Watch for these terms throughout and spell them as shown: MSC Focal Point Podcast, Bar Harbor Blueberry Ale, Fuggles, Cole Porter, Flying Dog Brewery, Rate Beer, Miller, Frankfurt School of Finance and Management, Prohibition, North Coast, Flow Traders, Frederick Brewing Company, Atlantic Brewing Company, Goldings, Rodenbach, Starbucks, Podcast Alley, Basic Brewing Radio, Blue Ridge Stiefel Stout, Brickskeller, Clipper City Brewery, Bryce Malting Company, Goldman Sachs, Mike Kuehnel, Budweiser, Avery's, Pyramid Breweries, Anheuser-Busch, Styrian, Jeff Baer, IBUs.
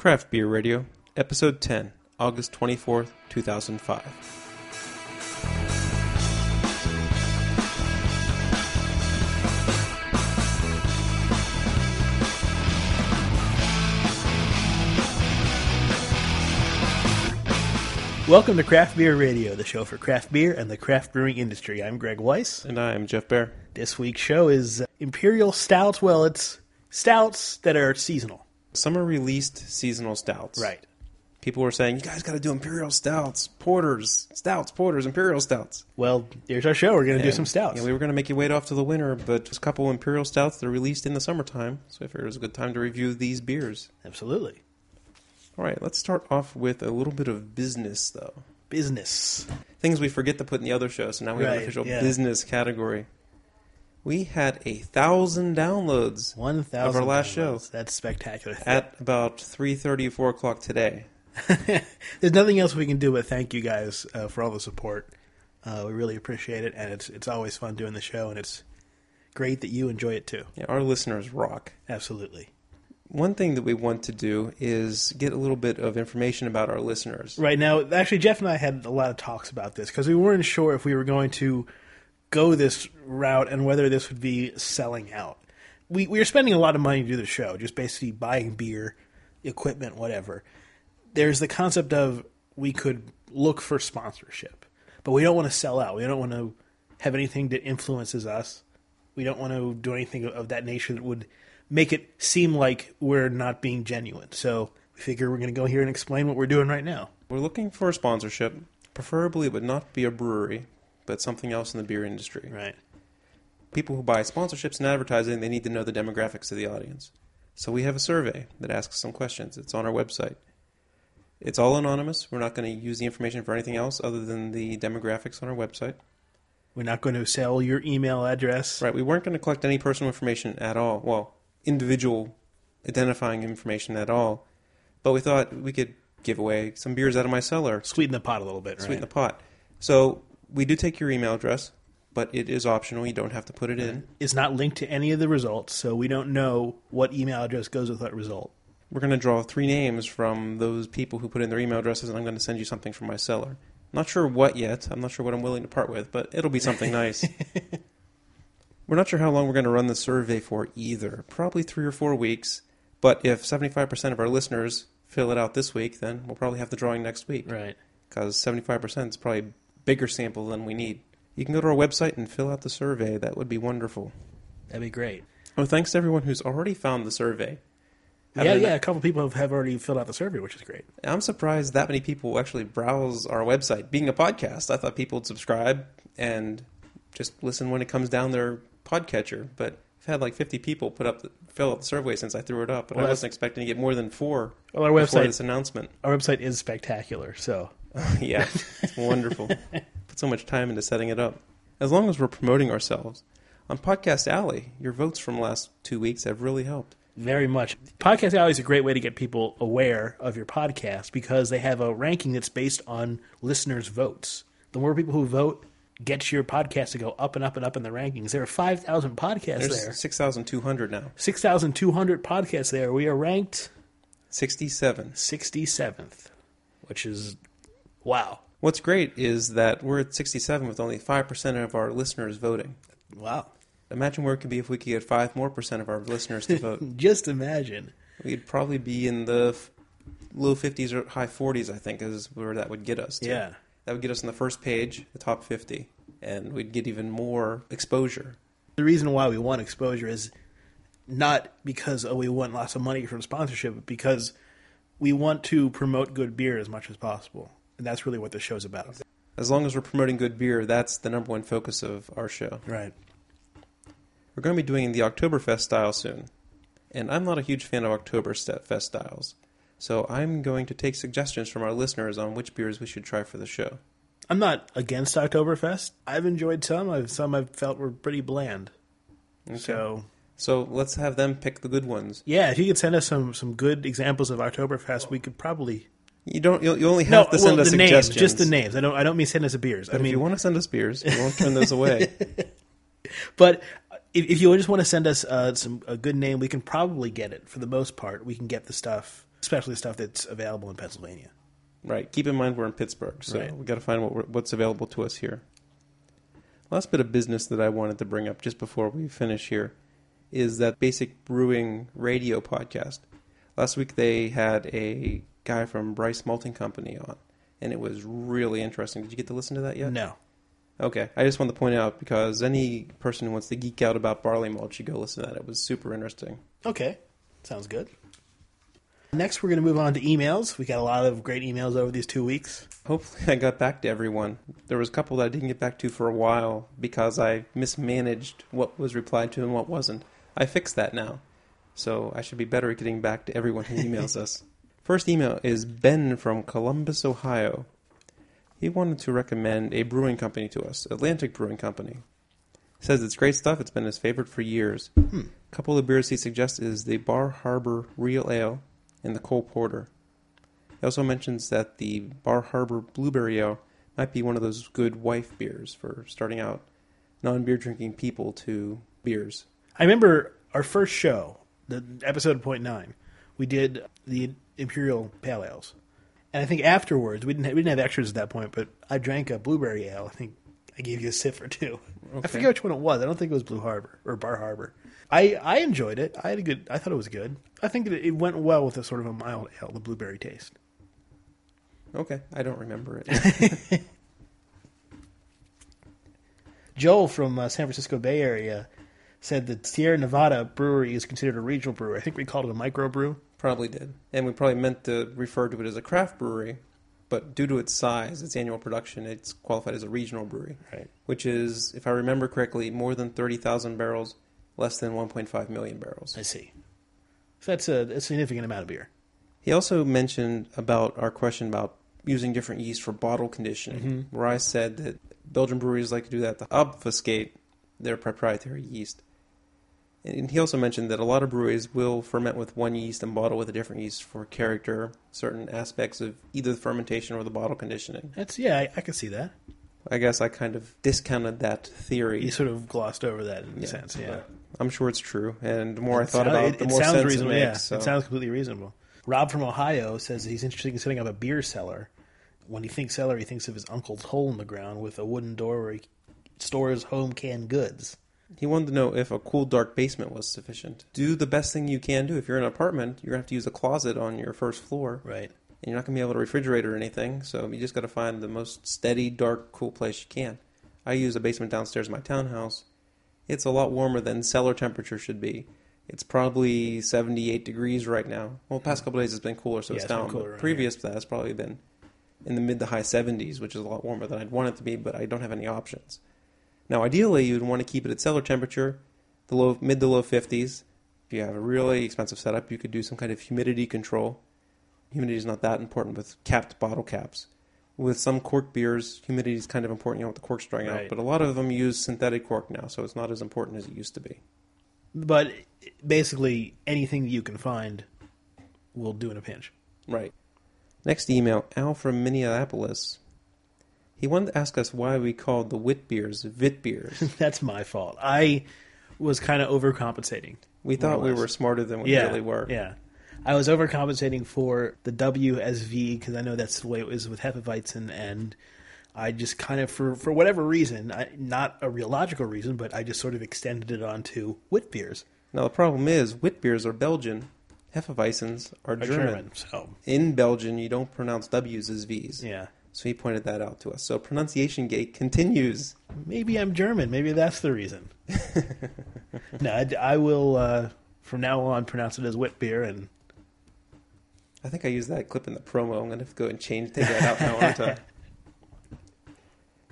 Craft Beer Radio, Episode 10, August 24th, 2005. Welcome to Craft Beer Radio, the show for craft beer and the craft brewing industry. I'm Greg Weiss. And I'm Jeff Baer. This week's show is Imperial Stouts. Well, it's stouts that are seasonal. Summer-released seasonal stouts. Right. People were saying, you guys got to do Imperial Stouts, Porters, Stouts, Porters, Imperial Stouts. Well, here's our show. We're going to do some stouts. Yeah, we were going to make you wait off to the winter, but just a couple Imperial Stouts that are released in the summertime, so I figured it was a good time to review these beers. Absolutely. All right, let's start off with a little bit of business, though. Business. Things we forget to put in the other show, so now we have an official business category. We had 1,000 downloads of our last show. That's spectacular. At about 3:30, 4 o'clock today. There's nothing else we can do but thank you guys for all the support. We really appreciate it, and it's always fun doing the show, and it's great that you enjoy it, too. Yeah, our listeners rock. Absolutely. One thing that we want to do is get a little bit of information about our listeners. Right now, actually, Jeff and I had a lot of talks about this because we weren't sure if we were going to go this route and whether this would be selling out. We were spending a lot of money to do the show, just basically buying beer, equipment, whatever. There's the concept of we could look for sponsorship, but we don't want to sell out. We don't want to have anything that influences us. We don't want to do anything of that nature that would make it seem like we're not being genuine. So we figure we're going to go here and explain what we're doing right now. We're looking for a sponsorship. Preferably it would not be a brewery, but something else in the beer industry. Right. People who buy sponsorships and advertising, they need to know the demographics of the audience. So we have a survey that asks some questions. It's on our website. It's all anonymous. We're not going to use the information for anything else other than the demographics on our website. We're not going to sell your email address. Right. We weren't going to collect any personal information at all. Well, individual identifying information at all, but we thought we could give away some beers out of my cellar. Sweeten the pot a little bit, right? Sweeten the pot. So we do take your email address, but it is optional. You don't have to put it in. It's not linked to any of the results, so we don't know what email address goes with that result. We're going to draw three names from those people who put in their email addresses, and I'm going to send you something from my cellar. Not sure what yet. I'm not sure what I'm willing to part with, but it'll be something nice. We're not sure how long we're going to run the survey for either. Probably 3 or 4 weeks. But if 75% of our listeners fill it out this week, then we'll probably have the drawing next week. Right. Because 75% is probably a bigger sample than we need. You can go to our website and fill out the survey. That would be wonderful. That'd be great. Oh, thanks to everyone who's already found the survey. Yeah, a couple people have already filled out the survey, which is great. I'm surprised that many people actually browse our website. Being a podcast, I thought people would subscribe and just listen when it comes down their podcatcher, but I've had like 50 people fill out the survey since I threw it up, but I wasn't expecting to get more than 4 before this announcement. Our website is spectacular, so. Yeah, it's wonderful. Put so much time into setting it up. As long as we're promoting ourselves. On Podcast Alley, your votes from the last 2 weeks have really helped. Very much. Podcast Alley is a great way to get people aware of your podcast because they have a ranking that's based on listeners' votes. The more people who vote gets your podcast to go up and up and up in the rankings. There are 5,000 podcasts there. There's 6,200 now. 6,200 podcasts there. We are ranked 67th, which is wow. What's great is that we're at 67 with only 5% of our listeners voting. Wow. Imagine where it could be if we could get 5% more of our listeners to vote. Just imagine. We'd probably be in the low 50s or high 40s, I think, is where that would get us to. Yeah. That would get us on the first page, the top 50, and we'd get even more exposure. The reason why we want exposure is not because we want lots of money from sponsorship, but because we want to promote good beer as much as possible. And that's really what the show's about. As long as we're promoting good beer, that's the number one focus of our show. Right. We're going to be doing the Oktoberfest style soon. And I'm not a huge fan of Oktoberfest styles. So I'm going to take suggestions from our listeners on which beers we should try for the show. I'm not against Oktoberfest. I've enjoyed some. Some I've felt were pretty bland. Okay. So let's have them pick the good ones. Yeah, if you could send us some good examples of Oktoberfest, we could probably. You only have to send us suggestions. Names, just the names. I don't mean send us beers. But if you want to send us beers, we won't turn those away. But if you just want to send us a good name, we can probably get it. For the most part, we can get the stuff especially stuff that's available in Pennsylvania. Right. Keep in mind we're in Pittsburgh, so right. We've got to find what's available to us here. Last bit of business that I wanted to bring up just before we finish here is that Basic Brewing Radio podcast. Last week they had a guy from Bryce Malting Company on, and it was really interesting. Did you get to listen to that yet? No. Okay. I just wanted to point out, because any person who wants to geek out about barley malt should go listen to that. It was super interesting. Okay. Sounds good. Next, we're going to move on to emails. We got a lot of great emails over these 2 weeks. Hopefully I got back to everyone. There was a couple that I didn't get back to for a while because I mismanaged what was replied to and what wasn't. I fixed that now, so I should be better at getting back to everyone who emails us. First email is Ben from Columbus, Ohio. He wanted to recommend a brewing company to us, Atlantic Brewing Company. Says it's great stuff. It's been his favorite for years. A couple of beers he suggests is the Bar Harbor Real Ale and the Cole Porter. He also mentions that the Bar Harbor Blueberry Ale might be one of those good wife beers for starting out non-beer drinking people to beers. I remember our first show, the episode 0.9, we did the Imperial Pale Ales. And I think afterwards, we didn't have extras at that point, but I drank a blueberry ale. I think I gave you a sip or two. Okay. I forget which one it was. I don't think it was Blue Harbor or Bar Harbor. I enjoyed it. I thought it was good. I think that it went well with a sort of a mild ale, the blueberry taste. Okay. I don't remember it. Joel from San Francisco Bay Area said that Sierra Nevada Brewery is considered a regional brewery. I think we called it a microbrew. Probably did. And we probably meant to refer to it as a craft brewery, but due to its size, its annual production, it's qualified as a regional brewery, right? Which is, if I remember correctly, more than 30,000 barrels, less than 1.5 million barrels. I see. So that's a significant amount of beer. He also mentioned about our question about using different yeast for bottle conditioning, mm-hmm. where I said that Belgian breweries like to do that to obfuscate their proprietary yeast. And he also mentioned that a lot of breweries will ferment with one yeast and bottle with a different yeast for character, certain aspects of either the fermentation or the bottle conditioning. I can see that. I guess I kind of discounted that theory. You sort of glossed over that in a sense, yeah. I'm sure it's true, and the more I thought about it, the more sense it makes. Yeah, so. It sounds completely reasonable. Rob from Ohio says that he's interested in setting up a beer cellar. When he thinks cellar, he thinks of his uncle's hole in the ground with a wooden door where he stores home canned goods. He wanted to know if a cool, dark basement was sufficient. Do the best thing you can do. If you're in an apartment, you're going to have to use a closet on your first floor. Right. And you're not going to be able to refrigerate or anything, so you just got to find the most steady, dark, cool place you can. I use a basement downstairs in my townhouse. It's a lot warmer than cellar temperature should be. It's probably 78 degrees right now. Well, the past couple of days it's been cooler, so it's down. Been cooler, but previous to that, it's probably been in the mid to high 70s, which is a lot warmer than I'd want it to be, but I don't have any options. Now, ideally, you'd want to keep it at cellar temperature, the mid to low 50s. If you have a really expensive setup, you could do some kind of humidity control. Humidity is not that important with capped bottle caps. With some cork beers, humidity is kind of important. You don't want the corks drying out, but a lot of them use synthetic cork now, so it's not as important as it used to be. But basically, anything you can find will do in a pinch. Right. Next email, Al from Minneapolis. He wanted to ask us why we called the wit beers vit beers. That's my fault. I was kind of overcompensating. We thought we were smarter than we really were. Yeah. I was overcompensating for the W as V because I know that's the way it was with Hefeweizen, and I just kind of, for whatever reason, not a real logical reason, but I just sort of extended it onto wit beers. Now, the problem is wit beers are Belgian. Hefeweizens are German. So. In Belgium, you don't pronounce W's as V's. Yeah. So he pointed that out to us. So pronunciation gate continues. Maybe I'm German. Maybe that's the reason. No, I will, from now on, pronounce it as wit beer. And I think I used that clip in the promo. I'm going to have to go and take that out now, aren't I?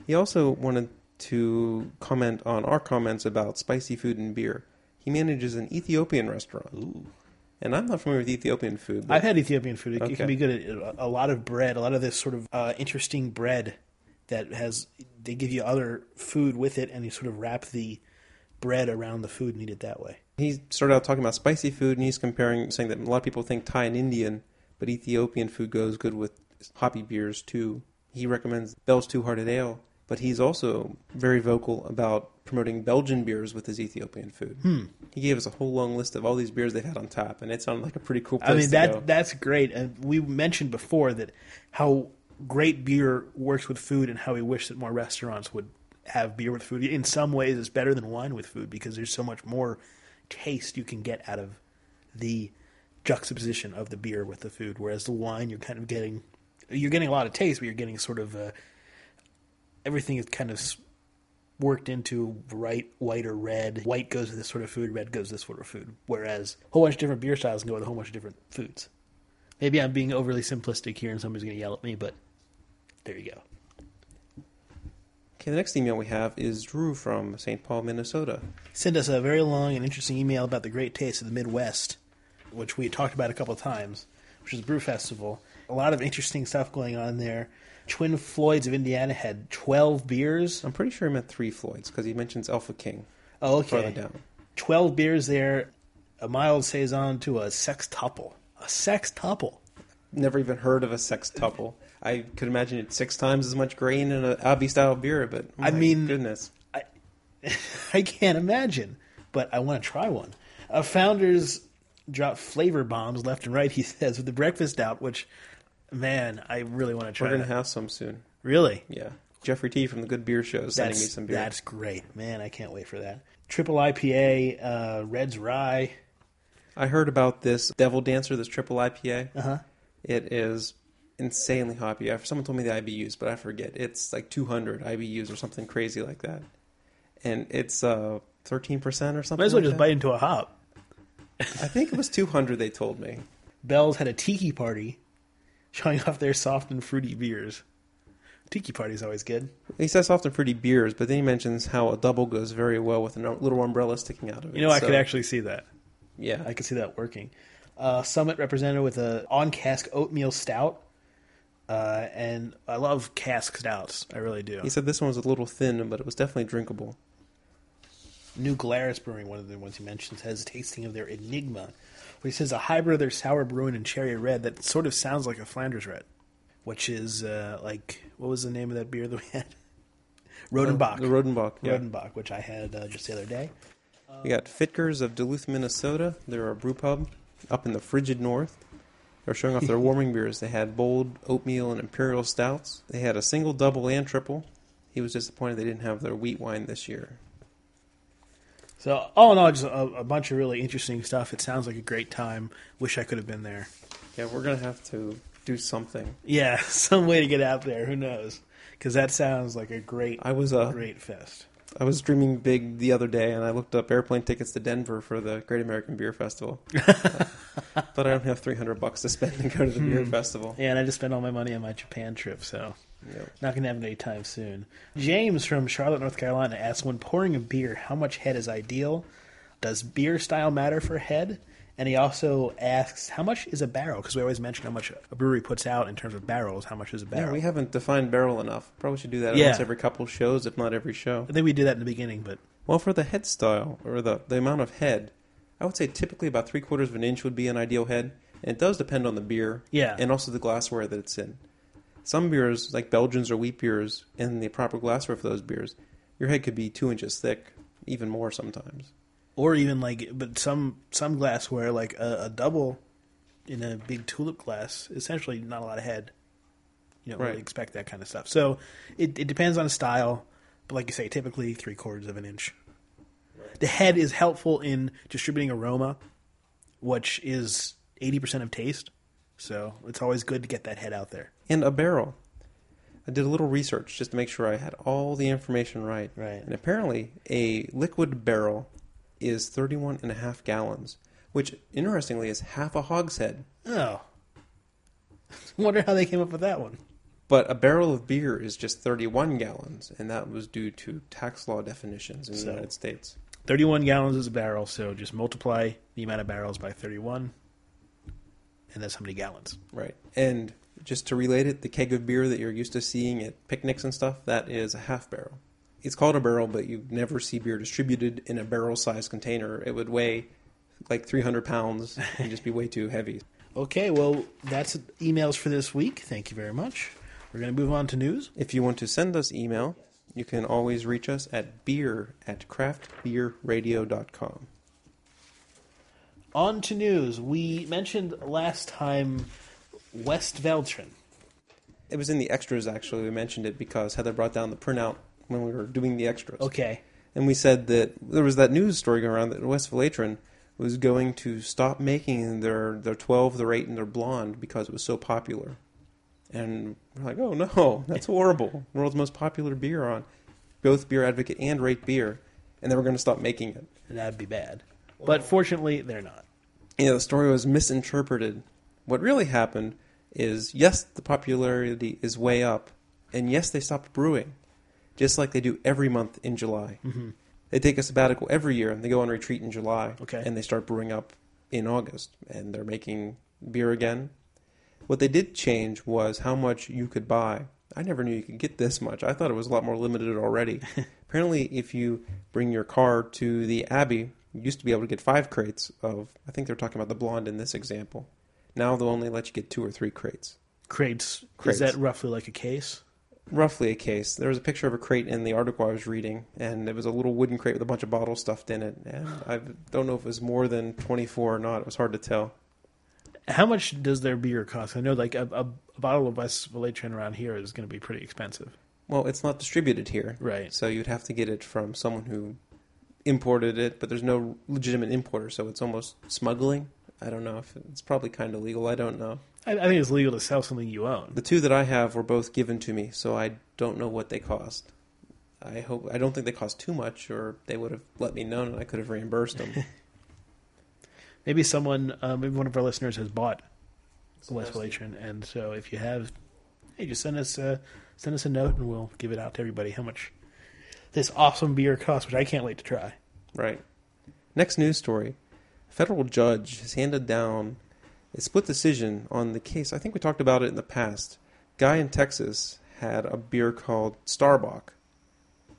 He also wanted to comment on our comments about spicy food and beer. He manages an Ethiopian restaurant. Ooh. And I'm not familiar with Ethiopian food. I've had Ethiopian food. It can be good. A lot of bread, a lot of this sort of interesting bread that has, they give you other food with it and you sort of wrap the bread around the food and eat it that way. He started out talking about spicy food and he's comparing, saying that a lot of people think Thai and Indian, but Ethiopian food goes good with hoppy beers too. He recommends Bell's Two-Hearted Ale, but he's also very vocal about promoting Belgian beers with his Ethiopian food. He gave us a whole long list of all these beers they've had on tap, and it's on like a pretty cool place to go. That's great. And we mentioned before that how great beer works with food and how we wish that more restaurants would have beer with food. In some ways, it's better than wine with food because there's so much more taste you can get out of the juxtaposition of the beer with the food, whereas the wine you're kind of getting... You're getting a lot of taste, but you're getting sort of... everything is kind of... worked into bright, white, or red. White goes with this sort of food, red goes with this sort of food. Whereas a whole bunch of different beer styles can go with a whole bunch of different foods. Maybe I'm being overly simplistic here and somebody's going to yell at me, but there you go. Okay, the next email we have is Drew from St. Paul, Minnesota. He sent us a very long and interesting email about the great taste of the Midwest, which we talked about a couple of times, which is Brew Festival. A lot of interesting stuff going on there. Twin Floyds of Indiana had 12 beers. I'm pretty sure he meant Three Floyds because he mentions Alpha King. Oh, okay. Farther down. 12 beers there, a mild saison to a sextuple. A sextuple. Never even heard of a sextuple. I could imagine it's 6 times as much grain in an Abbey style beer, but goodness. I can't imagine, but I want to try one. Founders drop flavor bombs left and right, he says, with the breakfast out, which... Man, I really want to try. We're going to have some soon. Really? Yeah. Jeffrey T. from the Good Beer Show is sending me some beer. That's great. Man, I can't wait for that. Triple IPA, Red's Rye. I heard about this Devil Dancer, this triple IPA. Uh-huh. It is insanely hoppy. Someone told me the IBUs, but I forget. It's like 200 IBUs or something crazy like that. And it's 13% or something. Might as well just bite into a hop. I think it was 200, they told me. Bell's had a tiki party. Showing off their soft and fruity beers. Tiki Party is always good. He says soft and fruity beers, but then he mentions how a double goes very well with a little umbrella sticking out of it. You know, I could actually see that. Yeah. I could see that working. Summit represented with an on-cask oatmeal stout. And I love cask stouts. I really do. He said this one was a little thin, but it was definitely drinkable. New Glarus Brewing, one of the ones he mentions, has a tasting of their Enigma. He says a hybrid of their sour brewing and cherry red that sort of sounds like a Flanders red, which is what was the name of that beer that we had? Rodenbach. The Rodenbach, yeah. Rodenbach, which I had just the other day. We got Fitker's of Duluth, Minnesota. They're a brew pub up in the frigid north. They're showing off their warming beers. They had bold oatmeal and imperial stouts. They had a single, double, and triple. He was disappointed they didn't have their wheat wine this year. So, all in all, just a bunch of really interesting stuff. It sounds like a great time. Wish I could have been there. Yeah, we're going to have to do something. Yeah, some way to get out there. Who knows? Because that sounds like a great fest. I was dreaming big the other day, and I looked up airplane tickets to Denver for the Great American Beer Festival. But I don't have $300 to spend to go to the beer festival. Yeah, and I just spent all my money on my Japan trip, so... Yep. Not going to have any time soon. James from Charlotte, North Carolina asks, when pouring a beer, how much head is ideal? Does beer style matter for head? And he also asks, how much is a barrel? Because we always mention how much a brewery puts out in terms of barrels. How much is a barrel? Yeah, we haven't defined barrel enough. Probably should do that once every couple shows, if not every show. I think we do that in the beginning. But well, for the head style, or the amount of head, I would say typically about 3/4 of an inch would be an ideal head. And it does depend on the beer and also the glassware that it's in. Some beers, like Belgians or wheat beers, and the proper glassware for those beers, your head could be 2 inches thick, even more sometimes. Or even but some glassware, like a double in a big tulip glass, essentially not a lot of head. You don't really expect that kind of stuff. So it depends on the style, but like you say, typically 3/4 of an inch. Right. The head is helpful in distributing aroma, which is 80% of taste. So it's always good to get that head out there. And a barrel. I did a little research just to make sure I had all the information right. Right. And apparently a liquid barrel is 31 and a half gallons, which interestingly is half a hogshead. Oh. I wonder how they came up with that one. But a barrel of beer is just 31 gallons, and that was due to tax law definitions in the United States. 31 gallons is a barrel, so just multiply the amount of barrels by 31. And that's how many gallons. Right. And just to relate it, the keg of beer that you're used to seeing at picnics and stuff, that is a half barrel. It's called a barrel, but you never see beer distributed in a barrel-sized container. It would weigh like 300 pounds and just be way too heavy. Okay, well, that's emails for this week. Thank you very much. We're going to move on to news. If you want to send us email, You can always reach us at beer@craftbeerradio.com. On to news. We mentioned last time Westvleteren. It was in the extras, actually. We mentioned it because Heather brought down the printout when we were doing the extras. Okay. And we said that there was that news story going around that Westvleteren was going to stop making their 12, their 8, and their blonde because it was so popular. And we're like, oh no, that's horrible. World's most popular beer on both Beer Advocate and Rate Beer. And they were going to stop making it. That'd be bad. But fortunately, they're not. Yeah, the story was misinterpreted. What really happened is, yes, the popularity is way up. And yes, they stopped brewing, just like they do every month in July. Mm-hmm. They take a sabbatical every year, and they go on retreat in July, okay, and they start brewing up in August, and they're making beer again. What they did change was how much you could buy. I never knew you could get this much. I thought it was a lot more limited already. Apparently, if you bring your car to the Abbey, you used to be able to get 5 crates of, I think they're talking about the blonde in this example. Now they'll only let you get 2 or 3 crates. Crates. Is that roughly like a case? Roughly a case. There was a picture of a crate in the article I was reading, and it was a little wooden crate with a bunch of bottles stuffed in it. And I don't know if it was more than 24 or not. It was hard to tell. How much does their beer cost? I know like a bottle of Westvleteren around here is going to be pretty expensive. Well, it's not distributed here. Right. So you'd have to get it from someone who imported it, but there's no legitimate importer, so it's almost smuggling. I don't know if it's probably kind of legal. I don't know. I think it's legal to sell something you own. The 2 that I have were both given to me, so I don't know what they cost. I don't think they cost too much, or they would have let me know, and I could have reimbursed them. Maybe someone, maybe one of our listeners has bought a Westvleteren, and so if you have, hey, just send us a note, and we'll give it out to everybody how much this awesome beer costs, which I can't wait to try. Right. Next news story. A federal judge has handed down a split decision on the case. I think we talked about it in the past. A guy in Texas had a beer called Star Bock,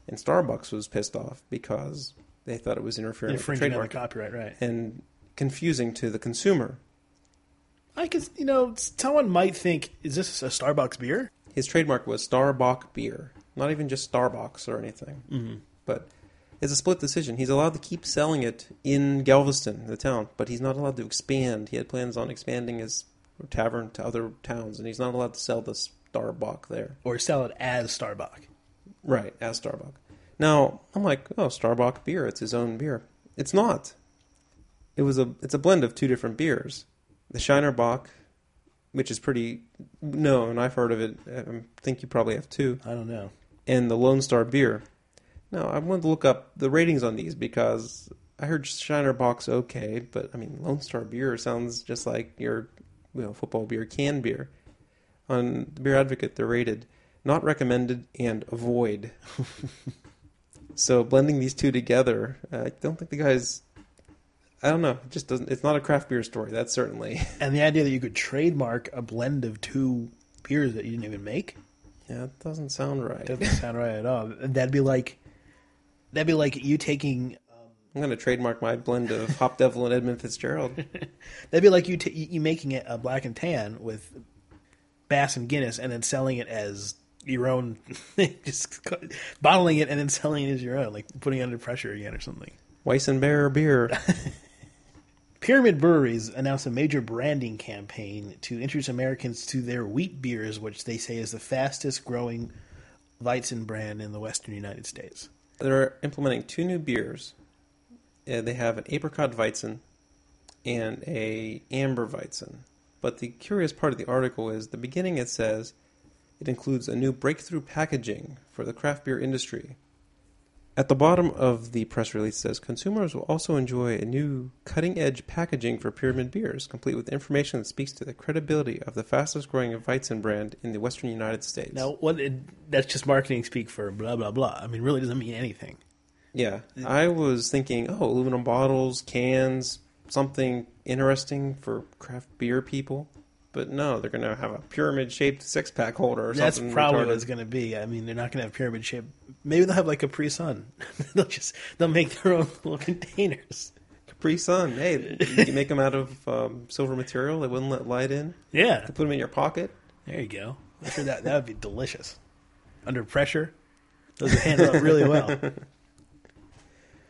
and Starbucks was pissed off because they thought it was interfering with the trademark. Infringing on the copyright, right. And confusing to the consumer. I guess, you know, someone might think, is this a Starbucks beer? His trademark was Star Bock beer. Not even just Starbucks or anything. Mm-hmm. But it's a split decision. He's allowed to keep selling it in Galveston, the town, but he's not allowed to expand. He had plans on expanding his tavern to other towns, and he's not allowed to sell the Star Bock there. Or sell it as Star Bock. Right, as Star Bock. Now, I'm like, oh, Star Bock beer, it's his own beer. It's not. It's a blend of 2 different beers. The Shiner Bock, which is pretty known, and I've heard of it. I think you probably have too. I don't know. And the Lone Star beer. No, I wanted to look up the ratings on these because I heard Shiner Bock's okay, but I mean Lone Star beer sounds just like your, you know, football beer, canned beer. On Beer Advocate, they're rated not recommended and avoid. So blending these 2 together, I don't think the guys. I don't know. It just doesn't. It's not a craft beer story. That's certainly. And the idea that you could trademark a blend of 2 beers that you didn't even make. Yeah, it doesn't sound right. It doesn't sound right at all. And that'd be like you taking. I'm going to trademark my blend of Hop Devil and Edmund Fitzgerald. That'd be like you making it a Black and Tan with Bass and Guinness, and then selling it as your own, just bottling it and then selling it as your own, like putting it under pressure again or something. Weissenbeer beer. Pyramid Breweries announced a major branding campaign to introduce Americans to their wheat beers, which they say is the fastest-growing Weizen brand in the western United States. They're implementing 2 new beers. They have an apricot Weizen and a amber Weizen. But the curious part of the article is, the beginning it says, it includes a new breakthrough packaging for the craft beer industry. At the bottom of the press release says, consumers will also enjoy a new cutting-edge packaging for Pyramid Beers, complete with information that speaks to the credibility of the fastest-growing Weizen brand in the western United States. Now, that's just marketing speak for blah, blah, blah. I mean, really doesn't mean anything. Yeah. I was thinking, oh, aluminum bottles, cans, something interesting for craft beer people. But no, they're going to have a pyramid-shaped 6-pack holder or something. That's probably retarded. What it's going to be. I mean, they're not going to have pyramid-shaped. Maybe they'll have like Capri Sun. They'll make their own little containers. Capri Sun. Hey, you can make them out of silver material. They wouldn't let light in. Yeah. You can put them in your pocket. There you go. I'm sure that would be delicious. Under pressure. Those are handled up really well.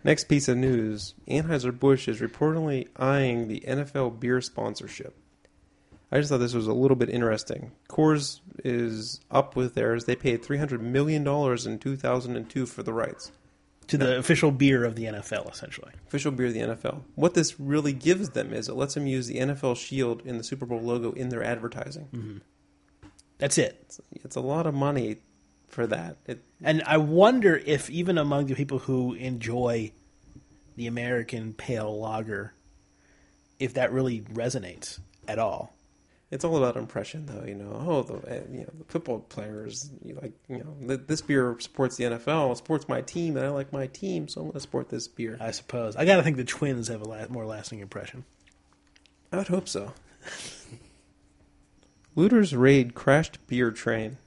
Next piece of news. Anheuser-Busch is reportedly eyeing the NFL beer sponsorship. I just thought this was a little bit interesting. Coors is up with theirs. They paid $300 million in 2002 for the rights. To the official beer of the NFL, essentially. Official beer of the NFL. What this really gives them is it lets them use the NFL shield and the Super Bowl logo in their advertising. Mm-hmm. That's it. It's a lot of money for that. And I wonder if even among the people who enjoy the American pale lager, if that really resonates at all. It's all about impression, though, you know. Oh, the football players, this beer supports the NFL, supports my team, and I like my team, so I'm going to support this beer. I suppose. I got to think the Twins have a more lasting impression. I would hope so. Looters raid crashed beer train.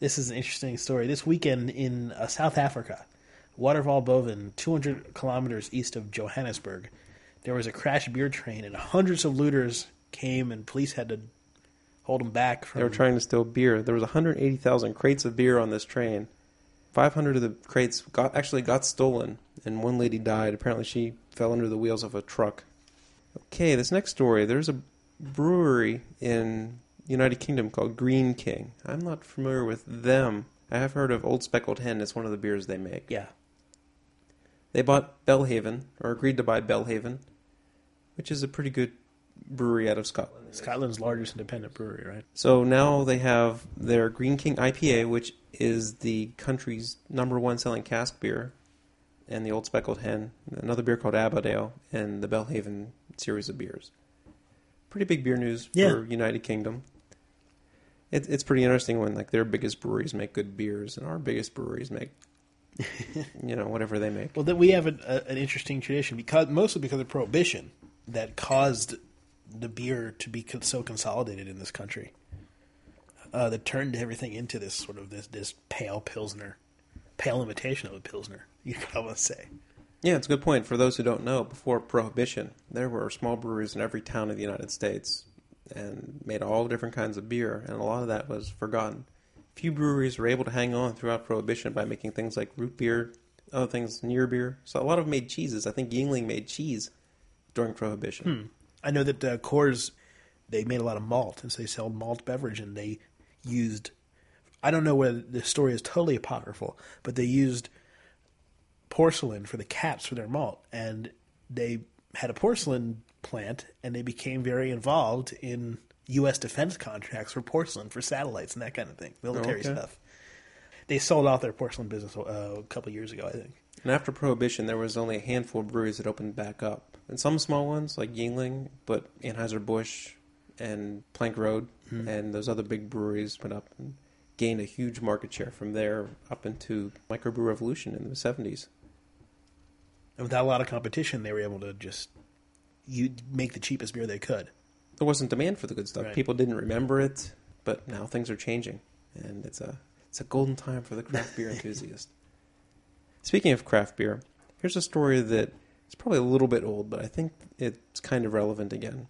This is an interesting story. This weekend in South Africa, Waterval-Boven, 200 kilometers east of Johannesburg, there was a crashed beer train, and hundreds of looters came and police had to hold them back. They were trying to steal beer. There was 180,000 crates of beer on this train. 500 of the crates got stolen, and one lady died. Apparently she fell under the wheels of a truck. Okay, this next story. There's a brewery in the United Kingdom called Green King. I'm not familiar with them. I have heard of Old Speckled Hen. It's one of the beers they make. Yeah. They bought Belhaven, or agreed to buy Belhaven, which is a pretty good brewery out of Scotland. Scotland's largest independent brewery, right? So now they have their Green King IPA, which is the country's #1 selling cask beer, and the Old Speckled Hen, another beer called Abadale, and the Belhaven series of beers. Pretty big beer news for United Kingdom. It's pretty interesting when their biggest breweries make good beers, and our biggest breweries make whatever they make. Well, then we have an interesting tradition mostly because of Prohibition that caused the beer to be so consolidated in this country, that turned everything into this sort of this pale pilsner, pale imitation of a pilsner, you could almost say. Yeah, it's a good point. For those who don't know, before Prohibition, there were small breweries in every town in the United States and made all different kinds of beer, and a lot of that was forgotten. Few breweries were able to hang on throughout Prohibition by making things like root beer, other things, near beer. So a lot of them made cheeses. I think Yingling made cheese during Prohibition. I know that Coors, they made a lot of malt, and so they sold malt beverage, and they used, I don't know whether the story is totally apocryphal, but they used porcelain for the caps for their malt, and they had a porcelain plant, and they became very involved in U.S. defense contracts for porcelain, for satellites and that kind of thing, military stuff. They sold off their porcelain business a couple years ago, I think. And after Prohibition, there was only a handful of breweries that opened back up. And some small ones, like Yingling, but Anheuser-Busch and Plank Road and those other big breweries went up and gained a huge market share from there up into microbrew revolution in the 70s. And without a lot of competition, they were able to just make the cheapest beer they could. There wasn't demand for the good stuff. Right. People didn't remember it, but now things are changing. And it's a golden time for the craft beer enthusiast. Speaking of craft beer, here's a story that it's probably a little bit old, but I think it's kind of relevant again.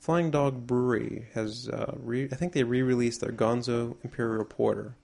Flying Dog Brewery has, I think they re-released their Gonzo Imperial Porter.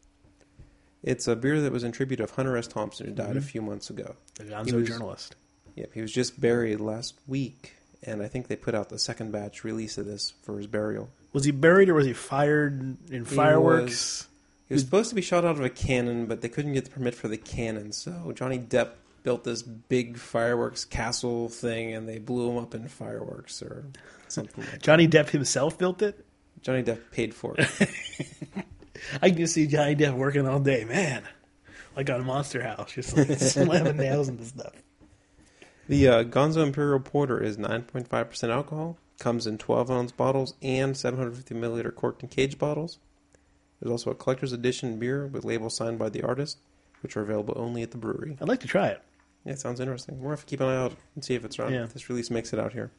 It's a beer that was in tribute of Hunter S. Thompson, who died a few months ago. The Gonzo journalist. Yeah, he was just buried last week, and I think they put out the second batch release of this for his burial. Was he buried or was he fired in fireworks? He was supposed to be shot out of a cannon, but they couldn't get the permit for the cannon, so Johnny Depp built this big fireworks castle thing, and they blew him up in fireworks or something like that. Johnny Depp himself built it? Johnny Depp paid for it. I can just see Johnny Depp working all day, man. Like on Monster House, just slamming nails into stuff. The Gonzo Imperial Porter is 9.5% alcohol, comes in 12-ounce bottles and 750-milliliter corked and caged bottles. There's also a collector's edition beer with labels signed by the artist, which are available only at the brewery. I'd like to try it. Yeah, it sounds interesting. We'll have to keep an eye out and see if it's wrong. Yeah. If this release makes it out here.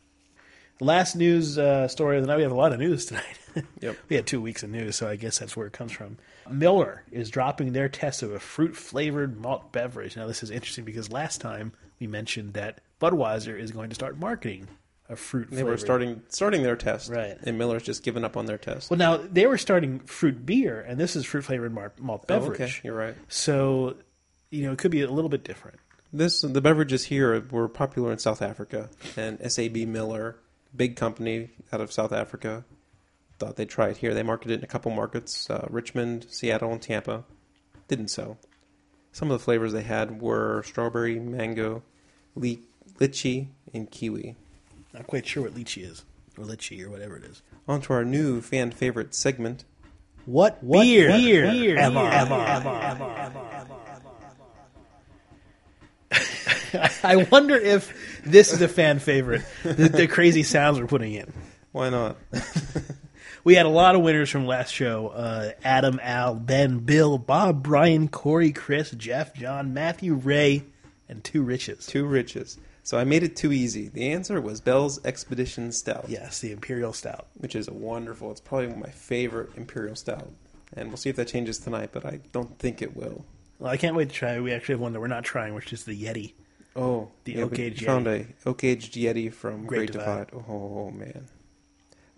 Last news story of the night. We have a lot of news tonight. Yep. We had 2 weeks of news, so I guess that's where it comes from. Miller is dropping their test of a fruit-flavored malt beverage. Now, this is interesting because last time we mentioned that Budweiser is going to start marketing a fruit-flavored. They were starting their test, right? And Miller's just given up on their test. Well, now, they were starting fruit beer, and this is fruit-flavored malt beverage. Oh, okay. You're right. So you know, it could be a little bit different. The beverages here were popular in South Africa, and SAB Miller, big company out of South Africa, thought they'd try it here. They marketed it in a couple markets, Richmond, Seattle, and Tampa. Didn't sell. Some of the flavors they had were strawberry, mango, lychee, and kiwi. Not quite sure what lychee is, or lychee, or whatever it is. On to our new fan favorite segment. What beer am I? I wonder if this is a fan favorite, the crazy sounds we're putting in. Why not? We had a lot of winners from last show. Adam, Al, Ben, Bill, Bob, Brian, Corey, Chris, Jeff, John, Matthew, Ray, and Two Riches. So I made it too easy. The answer was Bell's Expedition Stout. Yes, the Imperial Stout. Which is wonderful. It's probably my favorite Imperial Stout. And we'll see if that changes tonight, but I don't think it will. Well, I can't wait to try. We actually have one that we're not trying, which is the Yeti. Oh, the oak-aged Yeti. Found a oak-aged Yeti from Great Divide. Oh man!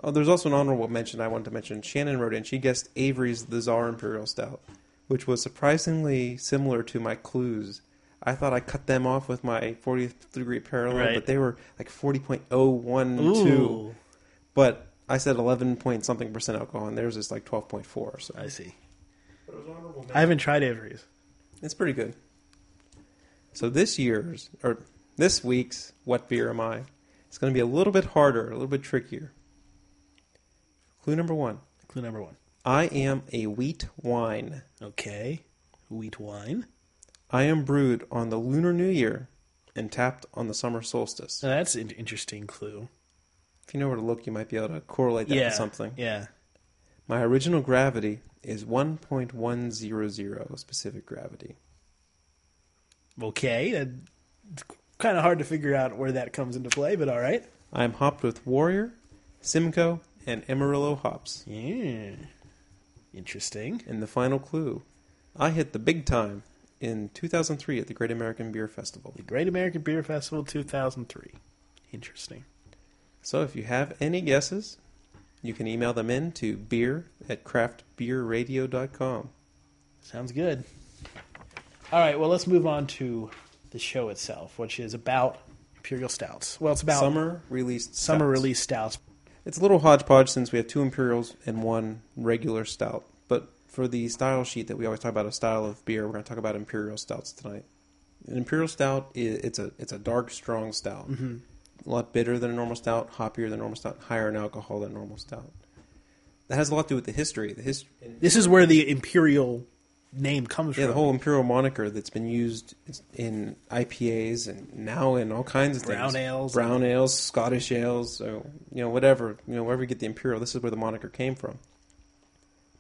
Oh, there's also an honorable mention I wanted to mention. Shannon wrote in. She guessed Avery's the Czar Imperial Stout, which was surprisingly similar to my clues. I thought I cut them off with my 40th degree parallel, But they were like 40.012. But I said 11% something alcohol, and theirs is like 12.4. So I see. But it was honorable mention. I haven't tried Avery's. It's pretty good. So this week's What Beer Am I? It's going to be a little bit harder, a little bit trickier. Clue number one. I am a wheat wine. Okay. Wheat wine. I am brewed on the Lunar New Year and tapped on the summer solstice. Now that's an interesting clue. If you know where to look, you might be able to correlate that with something. Yeah. My original gravity is 1.100 specific gravity. Okay, it's kind of hard to figure out where that comes into play, but all right. I'm hopped with Warrior, Simcoe, and Amarillo hops. Yeah, interesting. And the final clue, I hit the big time in 2003 at the Great American Beer Festival. The Great American Beer Festival 2003. Interesting. So if you have any guesses, you can email them in to beer@craftbeerradio.com. Sounds good. All right, well, let's move on to the show itself, which is about Imperial Stouts. Well, it's about summer-released stouts. It's a little hodgepodge since we have two Imperials and one regular stout. But for the style sheet that we always talk about, a style of beer, we're going to talk about Imperial Stouts tonight. An Imperial Stout, it's a dark, strong stout. Mm-hmm. A lot bitter than a normal stout, hoppier than normal stout, higher in alcohol than normal stout. That has a lot to do with the history. This is where the Imperial name comes from. Yeah, the whole Imperial moniker that's been used in IPAs and now in all kinds of things. Brown ales, Scottish ales, so, whatever. Wherever you get the Imperial, this is where the moniker came from.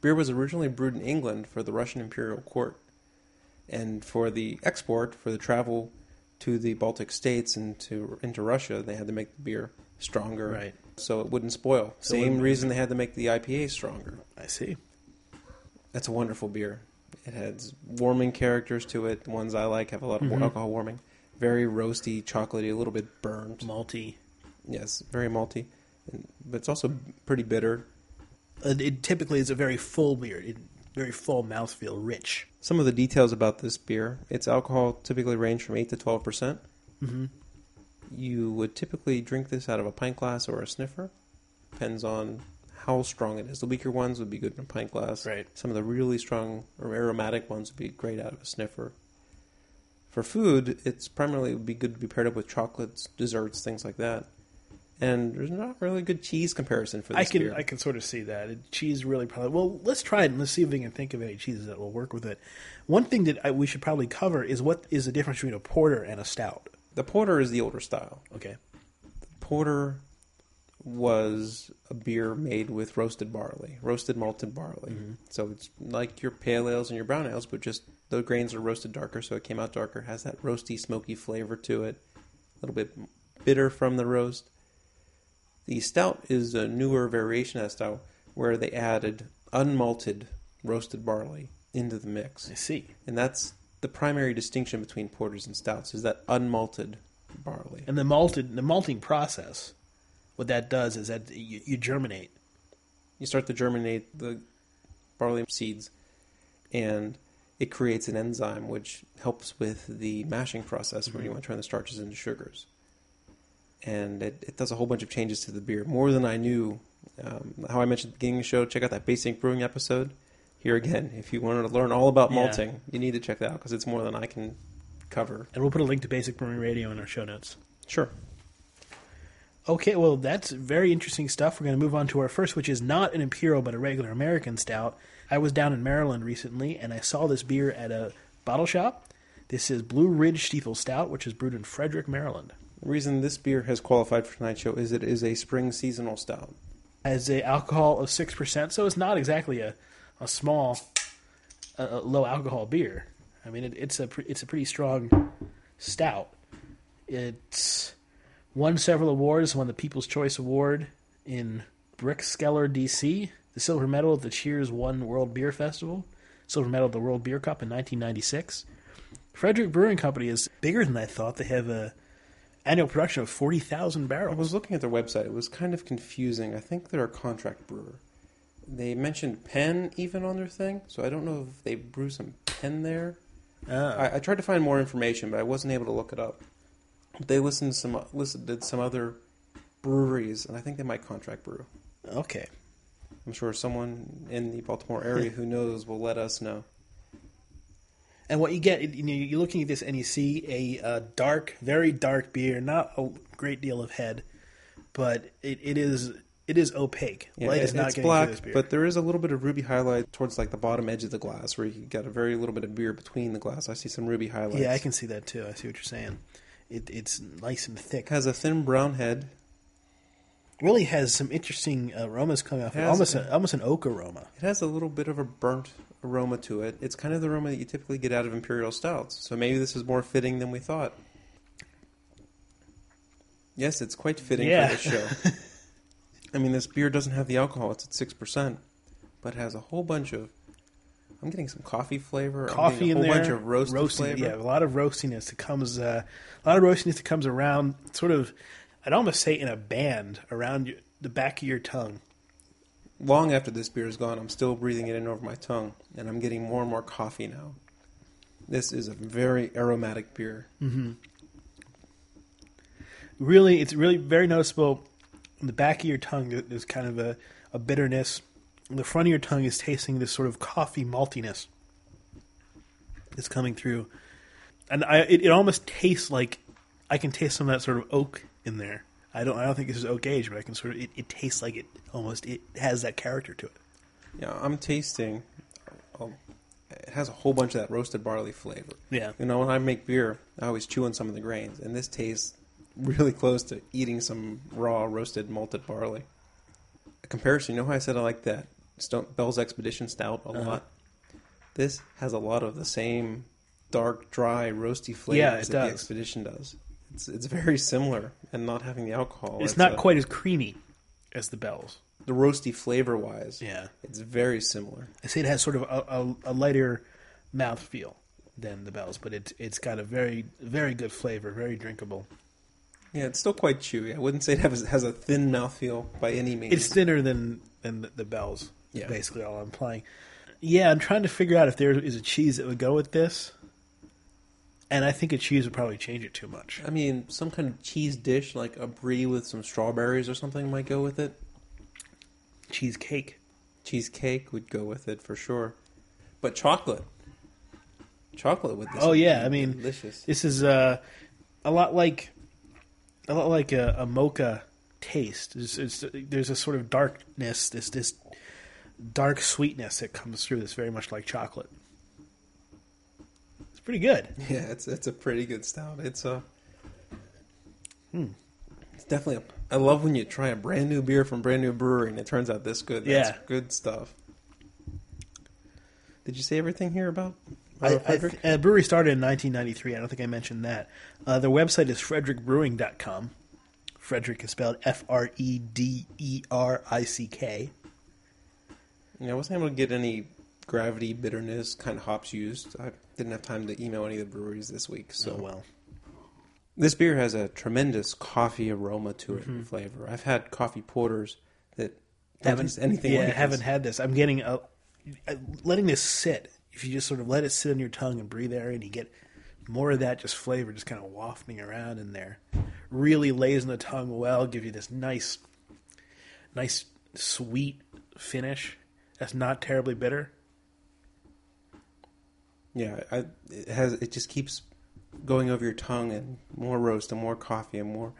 Beer was originally brewed in England for the Russian Imperial Court and for the export, for the travel to the Baltic states and into Russia, they had to make the beer stronger. Right. So it wouldn't spoil. Same reason they had to make the IPA stronger. I see. That's a wonderful beer. It has warming characters to it. The ones I like have a lot of alcohol warming. Very roasty, chocolatey, a little bit burnt. Malty. Yes, very malty. But it's also pretty bitter. It typically is a very full beer. Very full mouthfeel, rich. Some of the details about this beer. Its alcohol typically range from 8 to 12%. Mm-hmm. You would typically drink this out of a pint glass or a sniffer. Depends on how strong it is. The weaker ones would be good in a pint glass. Right. Some of the really strong or aromatic ones would be great out of a sniffer. For food, it's primarily would be good to be paired up with chocolates, desserts, things like that. And there's not really good cheese comparison for this beer. I can sort of see that. Cheese really probably... Well, let's try it and let's see if we can think of any cheeses that will work with it. One thing that we should probably cover is what is the difference between a porter and a stout? The porter is the older style. Okay. The porter was a beer made with roasted malted barley. Mm-hmm. So it's like your pale ales and your brown ales, but just the grains are roasted darker, so it came out darker. It has that roasty, smoky flavor to it. A little bit bitter from the roast. The stout is a newer variation of that style where they added unmalted roasted barley into the mix. I see. And that's the primary distinction between porters and stouts is that unmalted barley. And the malting process, what that does is that you germinate. You start to germinate the barley seeds, and it creates an enzyme which helps with the mashing process where you want to turn the starches into sugars. And it does a whole bunch of changes to the beer, more than I knew. How I mentioned at the beginning of the show, check out that Basic Brewing episode. Here again, if you want to learn all about malting, you need to check that out because it's more than I can cover. And we'll put a link to Basic Brewing Radio in our show notes. Sure. Okay, well, that's very interesting stuff. We're going to move on to our first, which is not an imperial but a regular American stout. I was down in Maryland recently, and I saw this beer at a bottle shop. This is Blue Ridge Stiefel Stout, which is brewed in Frederick, Maryland. The reason this beer has qualified for tonight's show is it is a spring seasonal stout. As an alcohol of 6%, so it's not exactly a small, a low alcohol beer. I mean, it's a pretty strong stout. It's won several awards, won the People's Choice Award in Brickskeller, D.C., the silver medal at the Cheers 1 World Beer Festival, silver medal at the World Beer Cup in 1996. Frederick Brewing Company is bigger than I thought. They have a annual production of 40,000 barrels. I was looking at their website. It was kind of confusing. I think they're a contract brewer. They mentioned Penn even on their thing, so I don't know if they brew some Penn there. I tried to find more information, but I wasn't able to look it up. They listed some other breweries, and I think they might contract brew. Okay. I'm sure someone in the Baltimore area who knows will let us know. And what you get, you're looking at this and you see a dark, very dark beer, not a great deal of head, but it is opaque. Yeah, light is not getting black, through this beer. But there is a little bit of ruby highlight towards like the bottom edge of the glass where you got a very little bit of beer between the glass. I see some ruby highlights. Yeah, I can see that too. I see what you're saying. It's nice and thick. It has a thin brown head. Really has some interesting aromas coming off. Almost an oak aroma. It has a little bit of a burnt aroma to it. It's kind of the aroma that you typically get out of imperial stouts. So maybe this is more fitting than we thought. Yes, it's quite fitting for this show. I mean, this beer doesn't have the alcohol. It's at 6%, but it has a whole bunch of... I'm getting some coffee flavor. Coffee in there. A whole bunch of roasting flavor. Yeah, a lot of roastiness that comes. A lot of roastiness that comes around. Sort of, I'd almost say in a band around the back of your tongue. Long after this beer is gone, I'm still breathing it in over my tongue, and I'm getting more and more coffee now. This is a very aromatic beer. Mm-hmm. Really, it's really very noticeable. In the back of your tongue, there's kind of a bitterness. The front of your tongue is tasting this sort of coffee maltiness that's coming through. And it almost tastes like I can taste some of that sort of oak in there. I don't think this is oak age, but I can sort of it tastes like it has that character to it. Yeah, I'm tasting it has a whole bunch of that roasted barley flavor. Yeah. You know, when I make beer, I always chew on some of the grains, and this tastes really close to eating some raw roasted malted barley. A comparison, you know how I said I like that Bell's Expedition Stout a lot? This has a lot of the same dark, dry, roasty flavors that the Expedition does. It's very similar, and not having the alcohol. It's not quite as creamy as the Bell's. The roasty flavor-wise, it's very similar. I say it has sort of a lighter mouthfeel than the Bell's, but it's got a very, very good flavor, very drinkable. Yeah, it's still quite chewy. I wouldn't say it has a thin mouthfeel by any means. It's thinner than the Bell's, is basically all I'm implying. Yeah, I'm trying to figure out if there is a cheese that would go with this. And I think a cheese would probably change it too much. I mean, some kind of cheese dish, like a brie with some strawberries or something might go with it. Cheesecake. Cheesecake would go with it for sure. But chocolate. Chocolate with this. Oh, yeah. I mean, delicious. This is a lot like a mocha taste. There's a sort of darkness, this dark sweetness that comes through. That's very much like chocolate. It's pretty good. Yeah, it's a pretty good stout. It's definitely. I love when you try a brand new beer from a brand new brewery and it turns out this good. That's good stuff. Did you say everything here about? Brewery started in 1993. I don't think I mentioned that. Their website is frederickbrewing.com. Frederick is spelled F-R-E-D-E-R-I-C-K. Yeah, I wasn't able to get any gravity, bitterness, kind of hops used. I didn't have time to email any of the breweries this week. So. Oh, well. This beer has a tremendous coffee aroma to it and flavor. I've had coffee porters that haven't had this. I'm letting this sit. if you just sort of let it sit on your tongue and breathe air in, you get more of that just flavor just kind of wafting around in there. Really lays on the tongue well, give you this nice sweet finish that's not terribly bitter. Yeah, it just keeps going over your tongue, and more roast and more coffee and more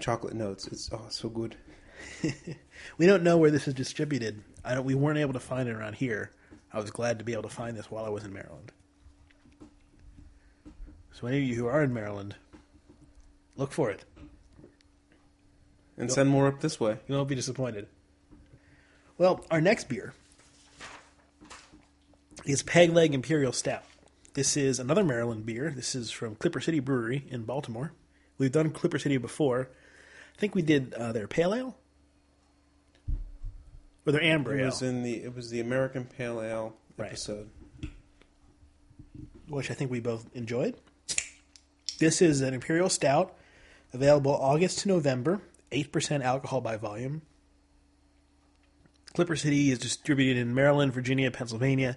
chocolate notes. It's so good. We don't know where this is distributed. We weren't able to find it around here. I was glad to be able to find this while I was in Maryland. So any of you who are in Maryland, look for it. And send more up this way. You won't be disappointed. Well, our next beer is Peg Leg Imperial Stout. This is another Maryland beer. This is from Clipper City Brewery in Baltimore. We've done Clipper City before. I think we did their Pale Ale. Or their Amber Ale. It was the American Pale Ale episode. Right. Which I think we both enjoyed. This is an Imperial Stout, available August to November, 8% alcohol by volume. Clipper City is distributed in Maryland, Virginia, Pennsylvania,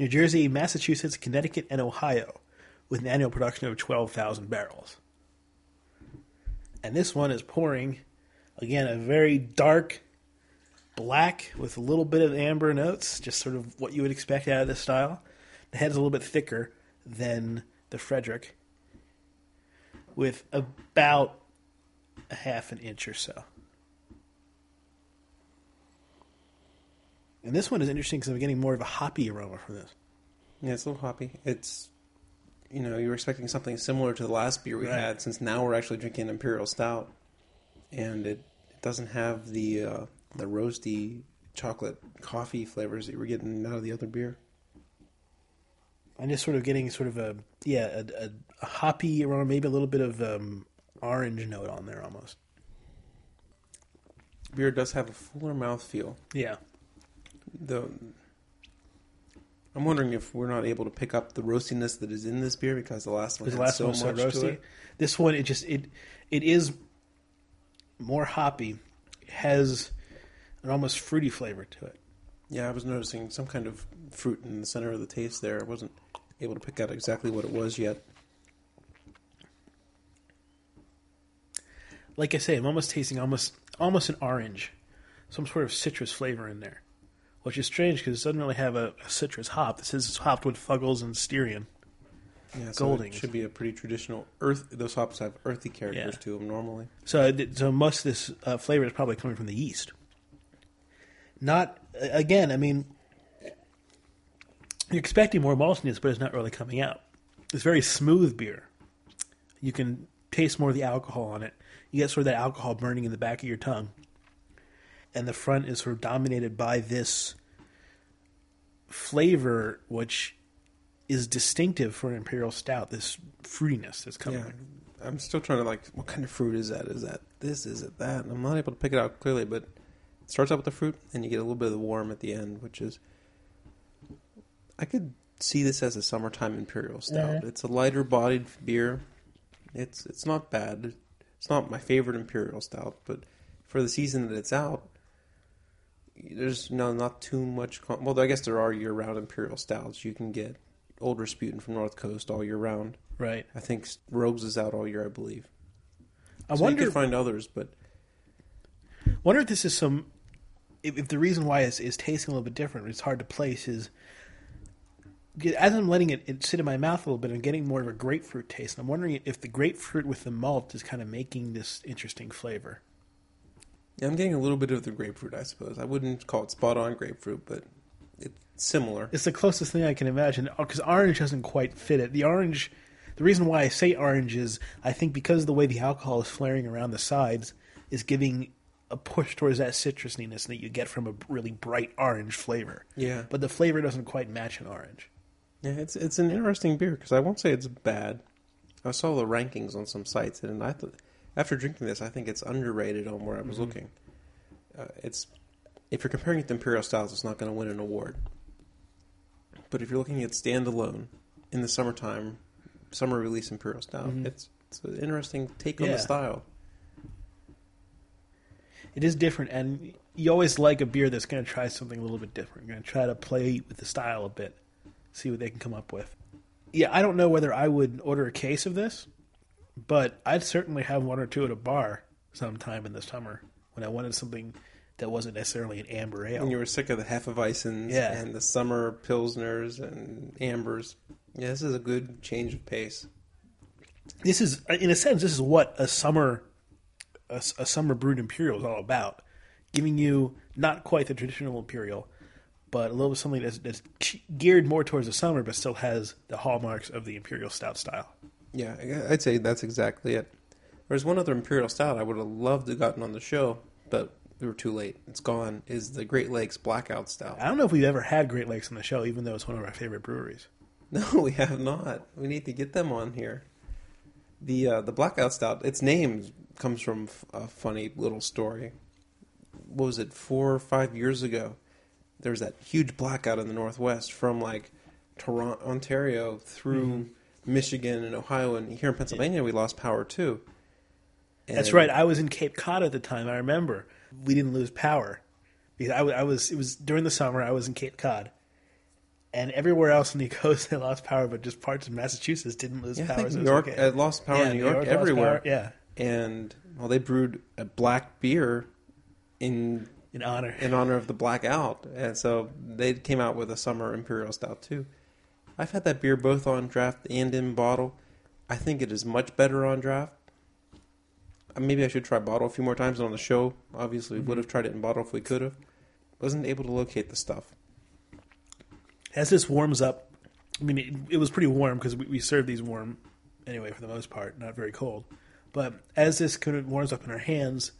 New Jersey, Massachusetts, Connecticut, and Ohio, with an annual production of 12,000 barrels. And this one is pouring, again, a very dark black with a little bit of amber notes, just sort of what you would expect out of this style. The head's a little bit thicker than the Frederick, with about a half an inch or so. And this one is interesting because I'm getting more of a hoppy aroma from this. Yeah, it's a little hoppy. It's, you were expecting something similar to the last beer we had, since now we're actually drinking Imperial Stout. And it doesn't have the roasty chocolate coffee flavors that you were getting out of the other beer. I'm just sort of getting sort of a hoppy aroma, maybe a little bit of orange note on there almost. Beer does have a fuller mouthfeel. Yeah. I'm wondering if we're not able to pick up the roastiness that is in this beer because the last one had so much to it. This one, it is more hoppy. It has an almost fruity flavor to it. Yeah, I was noticing some kind of fruit in the center of the taste there. I wasn't able to pick out exactly what it was yet. Like I say, I'm almost tasting almost an orange, some sort of citrus flavor in there. Which is strange because it doesn't really have a citrus hop. This is hopped with Fuggles and Styrian. Yeah, so Goldings. It should be a pretty traditional earth. Those hops have earthy characters to them normally. So most of this flavor is probably coming from the yeast. Not, again, I mean, you're expecting more maltiness, but it's not really coming out. It's very smooth beer. You can taste more of the alcohol on it. You get sort of that alcohol burning in the back of your tongue. And the front is sort of dominated by this flavor, which is distinctive for an Imperial Stout, this fruitiness that's coming. Yeah. I'm still trying to, what kind of fruit is that? Is that this? Is it that? And I'm not able to pick it out clearly, but it starts out with the fruit, and you get a little bit of the warm at the end, which is... I could see this as a summertime Imperial Stout. Uh-huh. It's a lighter-bodied beer. It's not bad. It's not my favorite Imperial Stout, but for the season that it's out, there's not too much... Well, I guess there are year-round Imperial Stouts. You can get Old Rasputin from North Coast all year round. Right. I think Rogues is out all year, I believe. You can find others, but... I wonder if this is some... If the reason why it's tasting a little bit different, it's hard to place, is... As I'm letting it sit in my mouth a little bit, I'm getting more of a grapefruit taste. And I'm wondering if the grapefruit with the malt is kind of making this interesting flavor. Yeah, I'm getting a little bit of the grapefruit, I suppose. I wouldn't call it spot-on grapefruit, but it's similar. It's the closest thing I can imagine, because orange doesn't quite fit it. The reason why I say orange is, I think because of the way the alcohol is flaring around the sides, is giving a push towards that citrusiness that you get from a really bright orange flavor. Yeah. But the flavor doesn't quite match an orange. Yeah, it's an interesting beer, because I won't say it's bad. I saw the rankings on some sites, and I thought... After drinking this, I think it's underrated on where I was looking. If you're comparing it to Imperial Styles, it's not going to win an award. But if you're looking at standalone in the summertime, summer release Imperial Stout, it's an interesting take on the style. It is different, and you always like a beer that's going to try something a little bit different. You're going to try to play with the style a bit. see what they can come up with. Yeah, I don't know whether I would order a case of this, but I'd certainly have one or two at a bar sometime in the summer when I wanted something that wasn't necessarily an amber ale. When you were sick of the Hefeweizens and the summer Pilsners and Ambers. Yeah, this is a good change of pace. This is, in a sense, this is what a summer brewed imperial is all about. Giving you not quite the traditional imperial, but a little bit something that's geared more towards the summer, but still has the hallmarks of the imperial stout style. Yeah, I'd say that's exactly it. There's one other imperial stout I would have loved to have gotten on the show, but we were too late. It's gone. Is the Great Lakes Blackout Stout. I don't know if we've ever had Great Lakes on the show, even though it's one of our favorite breweries. No, we have not. We need to get them on here. The Blackout Stout, its name comes from a funny little story. What was it, 4 or 5 years ago? There was that huge blackout in the Northwest from like Toronto, Ontario through Michigan and Ohio, and here in Pennsylvania we lost power too. And that's right. I was in Cape Cod at the time. I remember we didn't lose power because it was during the summer. I was in Cape Cod, and everywhere else on the coast they lost power, but just parts of Massachusetts didn't lose power. I think New York it lost power. In New York everywhere. Yeah, and well, they brewed a black beer in honor of the blackout, and so they came out with a summer imperial stout too. I've had that beer both on draft and in bottle. I think it is much better on draft. Maybe I should try bottle a few more times on the show. Obviously, we would have tried it in bottle if we could have. Wasn't able to locate the stuff. As this warms up, I mean, it was pretty warm because we served these warm anyway for the most part, not very cold. But as this kind of warms up in our hands,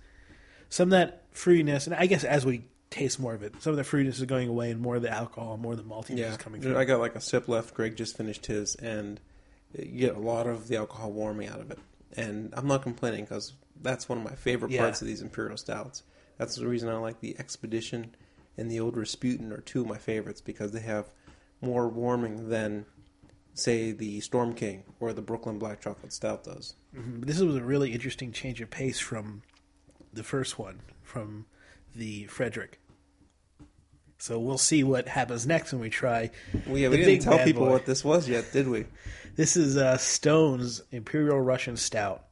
some of that fruitiness, and I guess as we taste more of it, some of the fruitiness is going away and more of the alcohol, more of the maltiness is coming through. I got like a sip left. Greg just finished his, and you get a lot of the alcohol warming out of it. And I'm not complaining because that's one of my favorite parts of these imperial stouts. That's the reason I like the Expedition and the Old Rasputin are two of my favorites, because they have more warming than, say, the Storm King or the Brooklyn Black Chocolate Stout does. Mm-hmm. This was a really interesting change of pace from the first one, from the Frederick. So we'll see what happens next when we try. We didn't tell people what this was yet, did we? This is Stone's Imperial Russian Stout,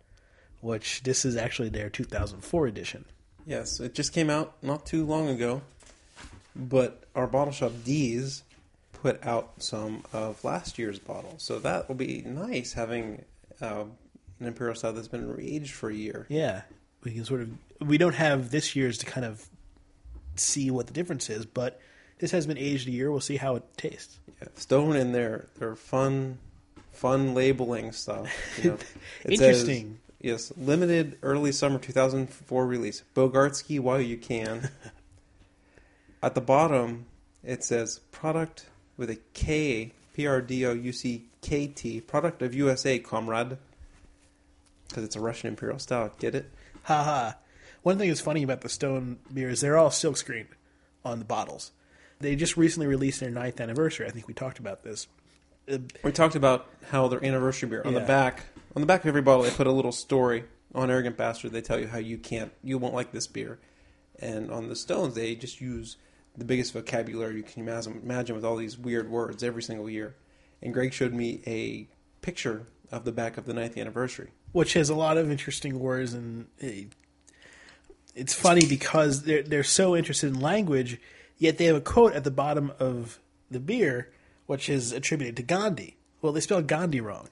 which this is actually their 2004 edition. Yes, it just came out not too long ago, but our bottle shop D's put out some of last year's bottle. So that will be nice, having an imperial stout that's been aged for a year. Yeah, we can we don't have this year's to kind of see what the difference is, but this has been aged a year. We'll see how it tastes. Yeah, Stone in their fun labeling stuff. You know, interesting. Says, yes, limited early summer 2004 release. Bogartsky while you can. At the bottom, it says product with a K, P-R-D-O-U-C-K-T, product of USA, comrade. Because it's a Russian imperial stout. Get it? Haha. One thing that's funny about the Stone beer is they're all silkscreen on the bottles. They just recently released their 9th anniversary. I think we talked about this. We talked about how their anniversary beer, on the back of every bottle, they put a little story. On Arrogant Bastard, they tell you how you won't like this beer. And on the Stones, they just use the biggest vocabulary you can imagine with all these weird words every single year. And Greg showed me a picture of the back of the 9th anniversary, which has a lot of interesting words and. It's funny because they're so interested in language, yet they have a quote at the bottom of the beer, which is attributed to Gandhi. Well, they spelled Gandhi wrong.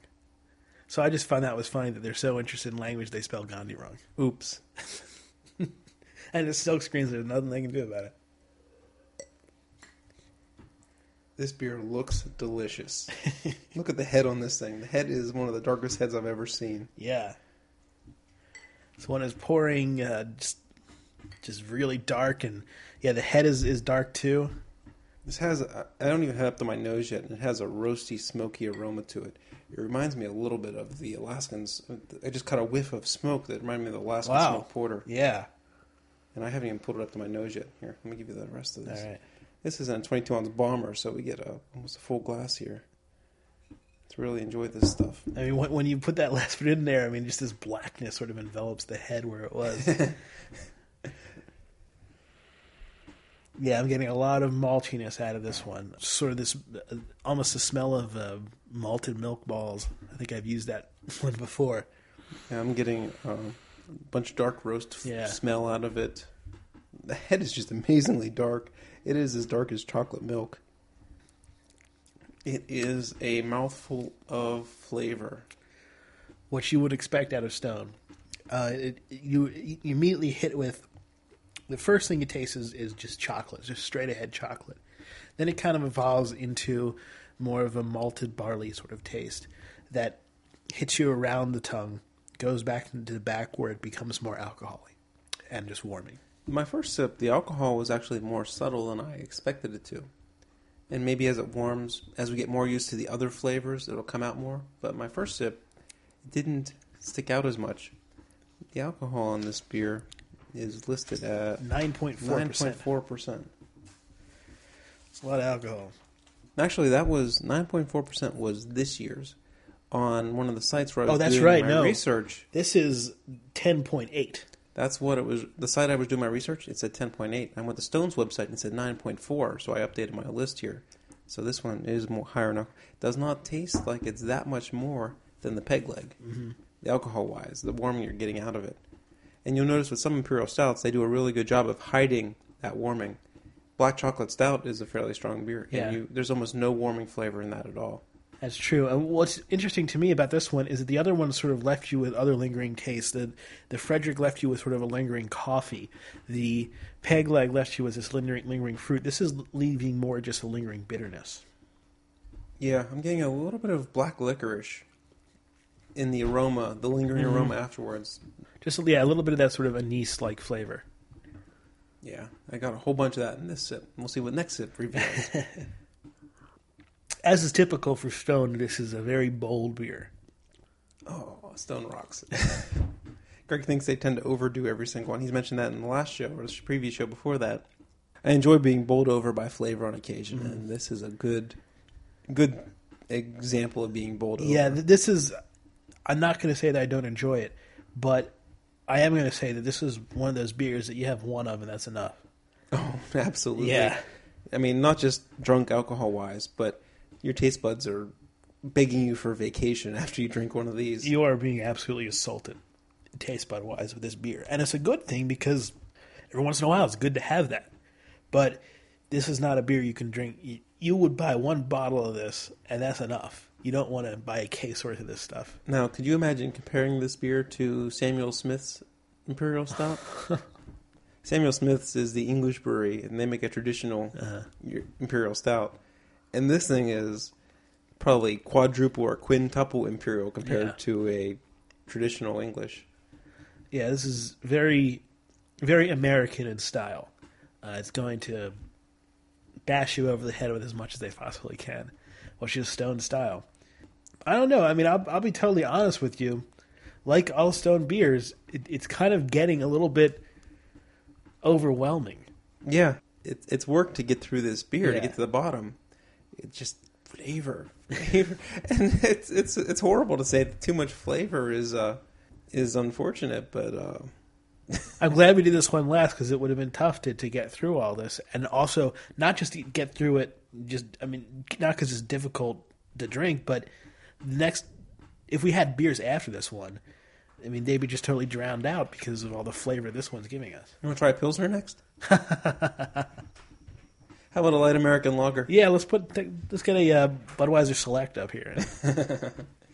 So I just found that was funny that they're so interested in language, they spell Gandhi wrong. Oops. And it's silkscreens, there's nothing they can do about it. This beer looks delicious. Look at the head on this thing. The head is one of the darkest heads I've ever seen. Yeah. This one is pouring just really dark, and the head is dark too. This has I don't even have it up to my nose yet, and it has a roasty, smoky aroma to it. It reminds me a little bit of the Alaskans. I just caught a whiff of smoke that reminded me of the Alaskan smoked porter. Yeah, and I haven't even pulled it up to my nose yet. Here, let me give you the rest of this. All right. This is a 22-ounce bomber, so we get almost a full glass here. To really enjoy this stuff. I mean, when you put that last bit in there, I mean, just this blackness sort of envelops the head where it was. Yeah, I'm getting a lot of maltiness out of this one. Sort of this, almost the smell of malted milk balls. I think I've used that one before. Yeah, I'm getting a bunch of dark roast smell out of it. The head is just amazingly dark. It is as dark as chocolate milk. It is a mouthful of flavor. What you would expect out of Stone. You immediately hit with... The first thing you taste is just chocolate, just straight-ahead chocolate. Then it kind of evolves into more of a malted barley sort of taste that hits you around the tongue, goes back into the back where it becomes more alcoholic and just warming. My first sip, the alcohol was actually more subtle than I expected it to. And maybe as it warms, as we get more used to the other flavors, it'll come out more. But my first sip didn't stick out as much. The alcohol in this beer... is listed at 9.4%. 9.4%. It's a lot of alcohol. Actually, that was 9.4% was this year's on one of the sites where I was doing my research. This is 10.8. That's what it was. The site I was doing my research, it said 10.8. I went to Stone's website and it said 9.4, so I updated my list here. So this one is more higher enough. Does not taste like it's that much more than the peg leg, the alcohol-wise, the warming you're getting out of it. And you'll notice with some imperial stouts, they do a really good job of hiding that warming. Black chocolate stout is a fairly strong beer, and there's almost no warming flavor in that at all. That's true. And what's interesting to me about this one is that the other one sort of left you with other lingering tastes. The Frederick left you with sort of a lingering coffee. The peg leg left you with this lingering fruit. This is leaving more just a lingering bitterness. Yeah, I'm getting a little bit of black licorice in the aroma, the lingering aroma afterwards. Just, a little bit of that sort of anise-like flavor. Yeah, I got a whole bunch of that in this sip. We'll see what next sip reveals. As is typical for Stone, this is a very bold beer. Oh, Stone rocks. Greg thinks they tend to overdo every single one. He's mentioned that in the last show, or the previous show before that. I enjoy being bowled over by flavor on occasion, and this is a good example of being bowled over. Yeah, this is... I'm not going to say that I don't enjoy it, but I am going to say that this is one of those beers that you have one of and that's enough. Oh, absolutely. Yeah. I mean, not just drunk alcohol-wise, but your taste buds are begging you for vacation after you drink one of these. You are being absolutely assaulted, taste bud-wise, with this beer. And it's a good thing because every once in a while it's good to have that. But this is not a beer you can drink. You would buy one bottle of this and that's enough. You don't want to buy a case worth of this stuff. Now, could you imagine comparing this beer to Samuel Smith's Imperial Stout? Samuel Smith's is the English brewery, and they make a traditional Imperial Stout. And this thing is probably quadruple or quintuple Imperial compared to a traditional English. Yeah, this is very, very American in style. It's going to bash you over the head with as much as they possibly can, which is Stone style. I don't know. I mean, I'll be totally honest with you. Like all Stone beers, it's kind of getting a little bit overwhelming. Yeah. It's work to get through this beer, to get to the bottom. It's just flavor. And it's horrible to say that too much flavor is unfortunate, but... I'm glad we did this one last because it would have been tough to get through all this. And also, not just to get through it, not because it's difficult to drink, but... if we had beers after this one, I mean, they'd be just totally drowned out because of all the flavor this one's giving us. You want to try a Pilsner next? How about a light American lager? Yeah, let's get a Budweiser Select up here.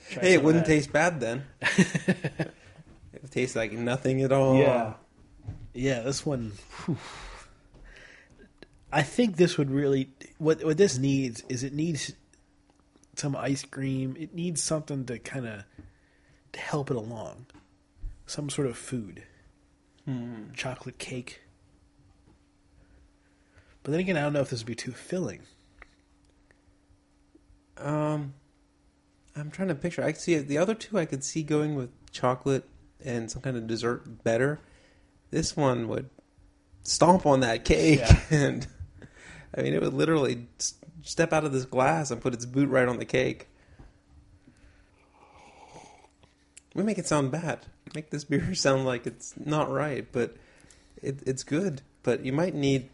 Hey, it wouldn't taste bad then. It tastes like nothing at all. Yeah, this one... Whew. I think this would really... What this needs is some ice cream. It needs something to kind of help it along. Some sort of food. Chocolate cake. But then again, I don't know if this would be too filling. I'm trying to picture. I see the other two I could see going with chocolate and some kind of dessert better. This one would stomp on that cake. Yeah. And I mean, it would literally... step out of this glass and put its boot right on the cake. We make it sound bad. Make this beer sound like it's not right, but it's good. But you might need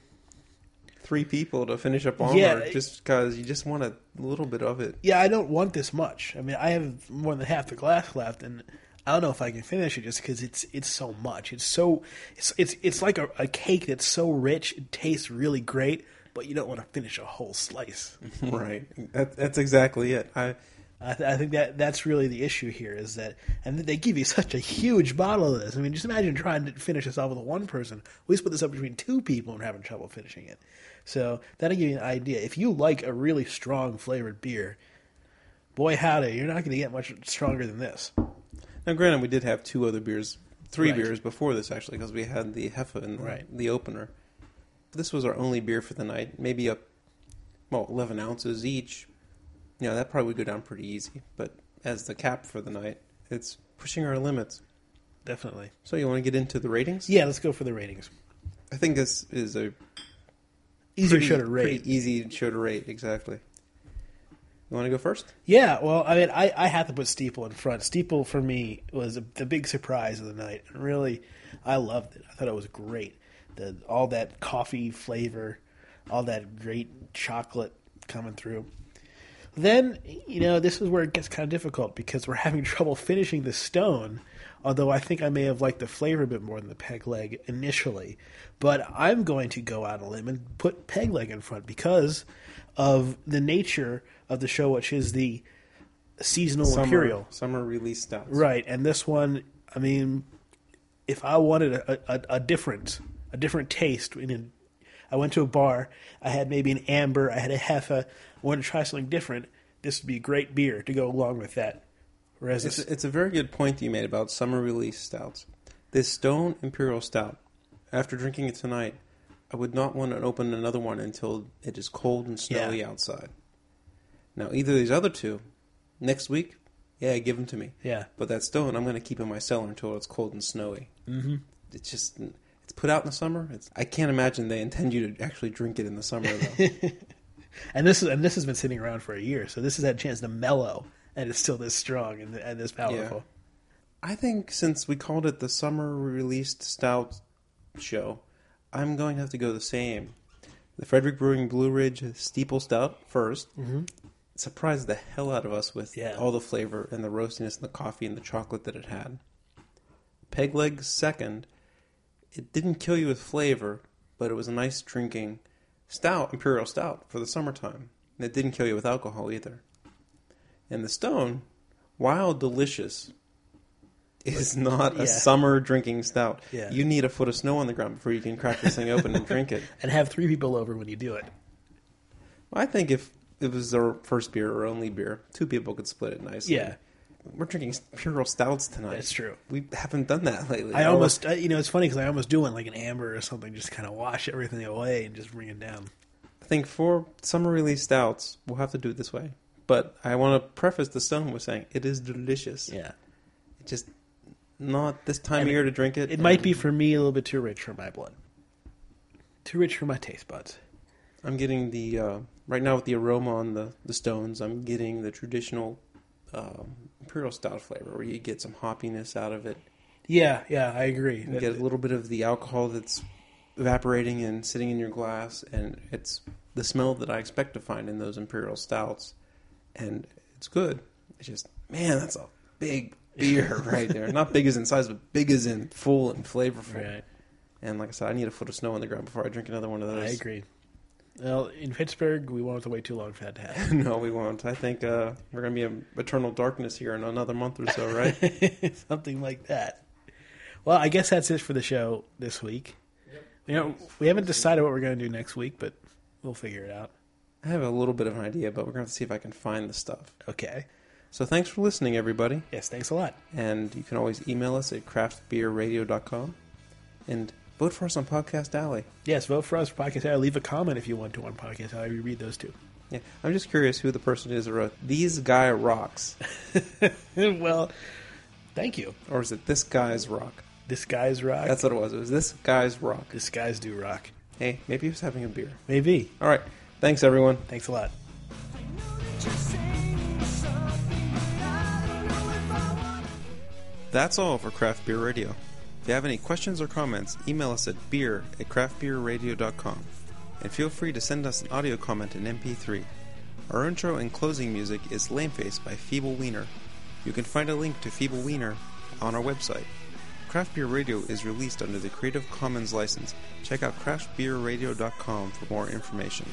three people to finish up Walmart just because you just want a little bit of it. Yeah, I don't want this much. I mean, I have more than half the glass left, and I don't know if I can finish it just because it's so much. It's so it's like a cake that's so rich. It tastes really great, but you don't want to finish a whole slice. Right. That's exactly it. I think that's really the issue here is that, and they give you such a huge bottle of this. I mean, just imagine trying to finish this off with one person. We split this up between two people and we're having trouble finishing it. So that'll give you an idea. If you like a really strong flavored beer, boy howdy, you're not going to get much stronger than this. Now, granted, we did have two other beers, three beers before this actually, because we had the Heffa in the opener. This was our only beer for the night, maybe 11 ounces each. You know, that probably would go down pretty easy, but as the cap for the night, it's pushing our limits. Definitely. So you want to get into the ratings? Yeah, let's go for the ratings. I think this is a easy show to rate, exactly. You want to go first? Yeah, well, I mean, I have to put Steeple in front. Steeple, for me, was the big surprise of the night. And really, I loved it. I thought it was great. All that coffee flavor, all that great chocolate coming through. Then, you know, this is where it gets kind of difficult because we're having trouble finishing the Stone, although I think I may have liked the flavor a bit more than the Peg Leg initially. But I'm going to go out on a limb and put Peg Leg in front because of the nature of the show, which is the seasonal imperial. Summer release stouts. Right, and this one, I mean, if I wanted a different taste, I went to a bar, I had maybe an amber, I had a Heffa, I wanted to try something different, this would be a great beer to go along with that. Whereas it's a very good point that you made about summer release stouts. This Stone Imperial Stout, after drinking it tonight, I would not want to open another one until it is cold and snowy outside. Now, either of these other two, next week, give them to me. Yeah. But that Stone, I'm going to keep in my cellar until it's cold and snowy. Mm-hmm. It's just... It's put out in the summer. I can't imagine they intend you to actually drink it in the summer, though. and this has been sitting around for a year, so this has had a chance to mellow, and it's still this strong and this powerful. Yeah. I think since we called it the summer released stout show, I'm going to have to go the same. The Frederick Brewing Blue Ridge Steeple Stout first. Mm-hmm. It surprised the hell out of us with all the flavor and the roastiness and the coffee and the chocolate that it had. Peg Leg second. It didn't kill you with flavor, but it was a nice drinking stout, imperial stout, for the summertime. And it didn't kill you with alcohol either. And the Stone, while delicious, is not a summer drinking stout. Yeah. You need a foot of snow on the ground before you can crack this thing open and drink it. And have three people over when you do it. Well, I think if it was our first beer or only beer, two people could split it nicely. Yeah. We're drinking imperial stouts tonight. That's true. We haven't done that lately. I almost, you know, it's funny because I almost do one like an amber or something, just kind of wash everything away and just bring it down. I think for summer release stouts, we'll have to do it this way. But I want to preface the Stone with saying it is delicious. Yeah. It's just not this time of year to drink it. It might be for me a little bit too rich for my blood. Too rich for my taste buds. I'm getting the, right now with the aroma on the Stones, I'm getting the traditional... imperial stout flavor where you get some hoppiness out of it. Yeah, I agree. You get a little bit of the alcohol that's evaporating and sitting in your glass, and it's the smell that I expect to find in those imperial stouts, and it's good. It's just, man, that's a big beer right there. Not big as in size, but big as in full and flavorful. Right. And like I said, I need a foot of snow on the ground before I drink another one of those. I agree. Well, in Pittsburgh, we won't have to wait too long for that to happen. No, we won't. I think we're going to be in eternal darkness here in another month or so, right? Something like that. Well, I guess that's it for the show this week. Yep. You know, we haven't decided what we're going to do next week, but we'll figure it out. I have a little bit of an idea, but we're going to see if I can find the stuff. Okay. So thanks for listening, everybody. Yes, thanks a lot. And you can always email us at craftbeerradio.com. And... vote for us on Podcast Alley. Yes, vote for us on Podcast Alley. Leave a comment if you want to on Podcast Alley. We read those too. Yeah, I'm just curious who the person is that wrote, "These guy rocks." Well, thank you. Or is it "This guy's rock"? This guy's rock? That's what it was. It was "This guy's rock." This guy's do rock. Hey, maybe he was having a beer. Maybe. All right. Thanks, everyone. Thanks a lot. That's all for Craft Beer Radio. If you have any questions or comments, email us at beer@craftbeerradio.com. and feel free to send us an audio comment in MP3. Our intro and closing music is Lameface by Feeble Wiener. You can find a link to Feeble Wiener on our website. Craft Beer Radio is released under the Creative Commons license. Check out craftbeerradio.com for more information.